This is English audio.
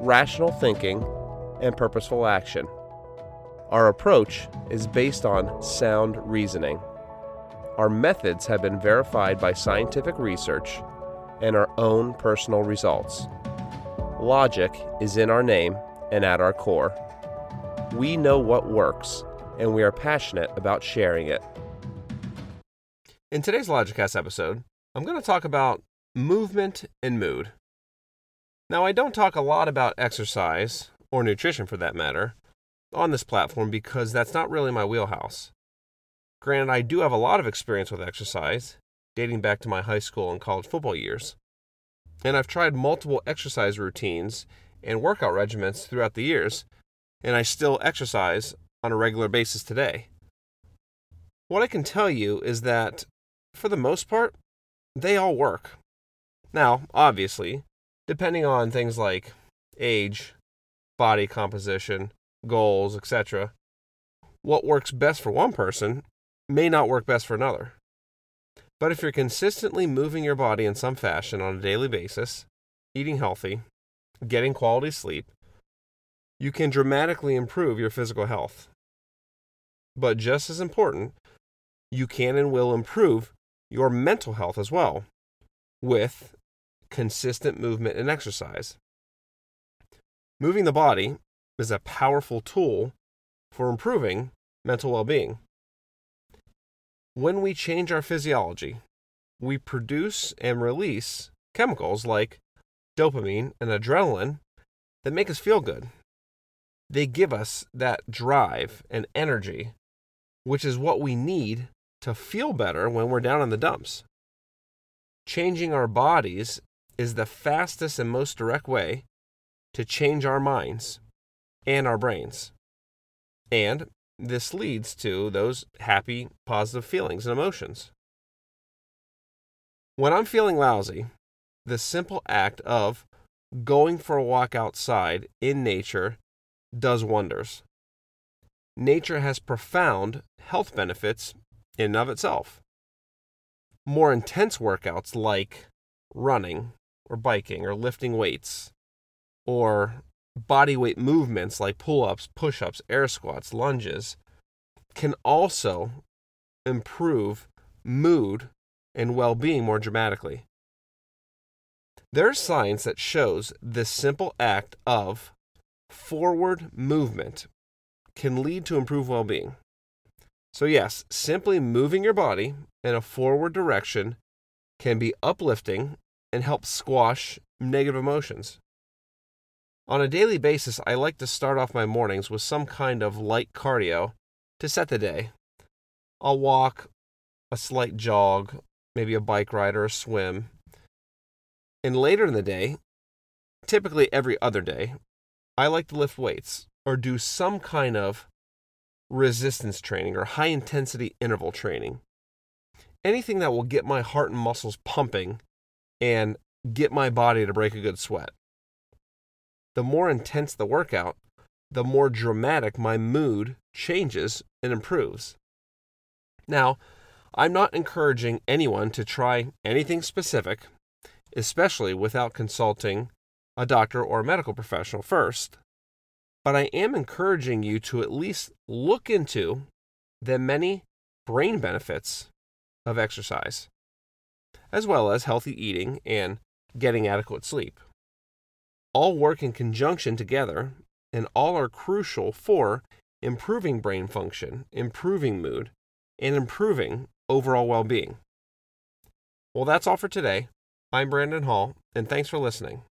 rational thinking, and purposeful action. Our approach is based on sound reasoning. Our methods have been verified by scientific research and our own personal results. Logic is in our name and at our core. We know what works, and we are passionate about sharing it. In today's Logicast episode, I'm going to talk about movement and mood. Now, I don't talk a lot about exercise, or nutrition for that matter, on this platform because that's not really my wheelhouse. Granted, I do have a lot of experience with exercise, dating back to my high school and college football years, and I've tried multiple exercise routines and workout regimens throughout the years, and I still exercise on a regular basis today. What I can tell you is that, for the most part, they all work. Now, obviously, depending on things like age, body composition, goals, etc., what works best for one person may not work best for another. But if you're consistently moving your body in some fashion on a daily basis, eating healthy, getting quality sleep, you can dramatically improve your physical health. But just as important, you can and will improve your mental health as well with consistent movement and exercise. Moving the body is a powerful tool for improving mental well-being. When we change our physiology, we produce and release chemicals like dopamine and adrenaline that make us feel good. They give us that drive and energy, which is what we need to feel better when we're down in the dumps. Changing our bodies is the fastest and most direct way to change our minds and our brains. And this leads to those happy, positive feelings and emotions. When I'm feeling lousy, the simple act of going for a walk outside in nature does wonders. Nature has profound health benefits in and of itself. More intense workouts like running, or biking, or lifting weights, or body weight movements like pull-ups, push-ups, air squats, lunges, can also improve mood and well-being more dramatically. There's science that shows this simple act of forward movement can lead to improved well-being. So yes, simply moving your body in a forward direction can be uplifting and help squash negative emotions. On a daily basis, I like to start off my mornings with some kind of light cardio to set the day. I'll walk, a slight jog, maybe a bike ride or a swim. And later in the day, typically every other day, I like to lift weights or do some kind of resistance training or high-intensity interval training. Anything that will get my heart and muscles pumping and get my body to break a good sweat. The more intense the workout, the more dramatic my mood changes and improves. Now, I'm not encouraging anyone to try anything specific, especially without consulting a doctor or a medical professional first, but I am encouraging you to at least look into the many brain benefits of exercise, as well as healthy eating and getting adequate sleep. All work in conjunction together, and all are crucial for improving brain function, improving mood, and improving overall well-being. Well, that's all for today. I'm Brandon Hall, and thanks for listening.